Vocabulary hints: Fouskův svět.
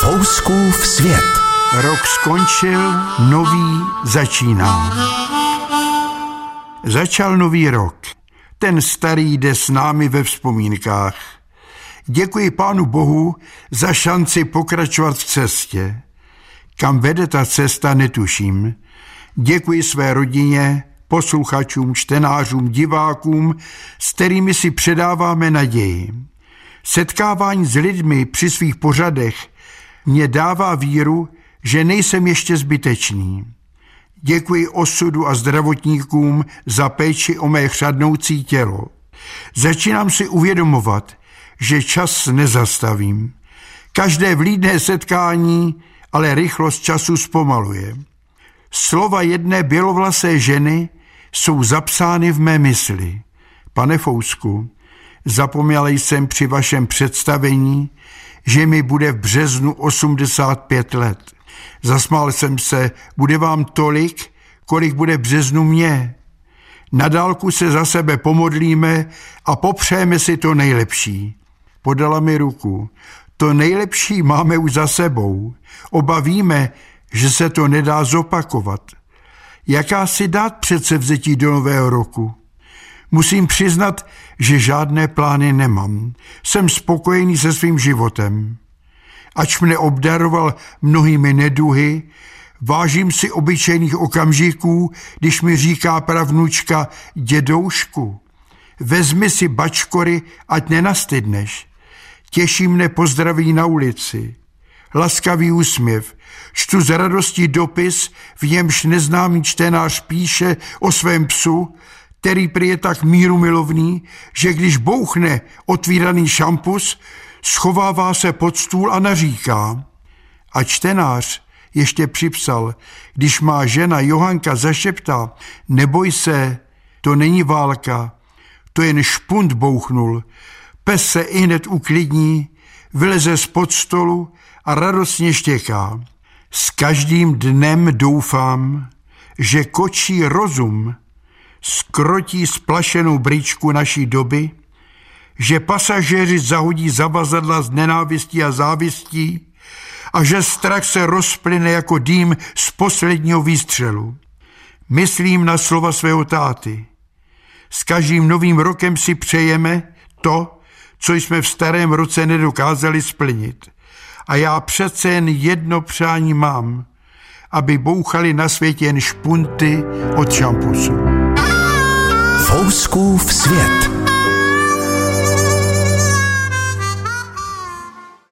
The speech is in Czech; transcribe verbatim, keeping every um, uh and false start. Fouskův svět. Rok skončil, nový začíná. Začal nový rok. Ten starý jde s námi ve vzpomínkách. Děkuji Pánu Bohu za šanci pokračovat v cestě. Kam vede ta cesta, netuším. Děkuji své rodině, posluchačům, čtenářům, divákům, s kterými si předáváme naději. Setkávání s lidmi při svých pořadech mě dává víru, že nejsem ještě zbytečný. Děkuji osudu a zdravotníkům za péči o mé chřadnoucí tělo. Začínám si uvědomovat, že čas nezastavím. Každé vlídné setkání ale rychlost času zpomaluje. Slova jedné bělovlasé ženy jsou zapsány v mé mysli. Pane Fousku, zapomněla jsem při vašem představení, že mi bude v březnu osmdesát pět let. Zasmál jsem se, bude vám tolik, kolik bude v březnu mě. Na dálku se za sebe pomodlíme a popřejeme si to nejlepší. Podala mi ruku. To nejlepší máme už za sebou. Oba víme, že se to nedá zopakovat. Jaká si dát předsevzetí do nového roku? Musím přiznat, že žádné plány nemám. Jsem spokojený se svým životem. Ač mne obdaroval mnohými neduhy, vážím si obyčejných okamžiků, když mi říká pravnučka: dědoušku, vezmi si bačkory, ať nenastydneš. Těší mne pozdraví na ulici. Laskavý úsměv. Čtu s radostí dopis, v němž neznámý čtenář píše o svém psu, který prý je tak mírumilovný, že když bouchne otvíraný šampus, schovává se pod stůl a naříká. A čtenář ještě připsal, když má žena Johanka zašeptá: neboj se, to není válka, to jen špunt bouchnul. Pes se ihned uklidní, vyleze spod stolu a radostně štěká. S každým dnem doufám, že kočí rozum skrotí splašenou brýčku naší doby, že pasažéři zahodí zavazadla z nenávistí a závistí a že strach se rozplyne jako dým z posledního výstřelu. Myslím na slova svého táty. S každým novým rokem si přejeme to, co jsme v starém roce nedokázali splnit. A já přece jen jedno přání mám, aby bouchali na světě jen špunty od šampusu. Fouskův svět.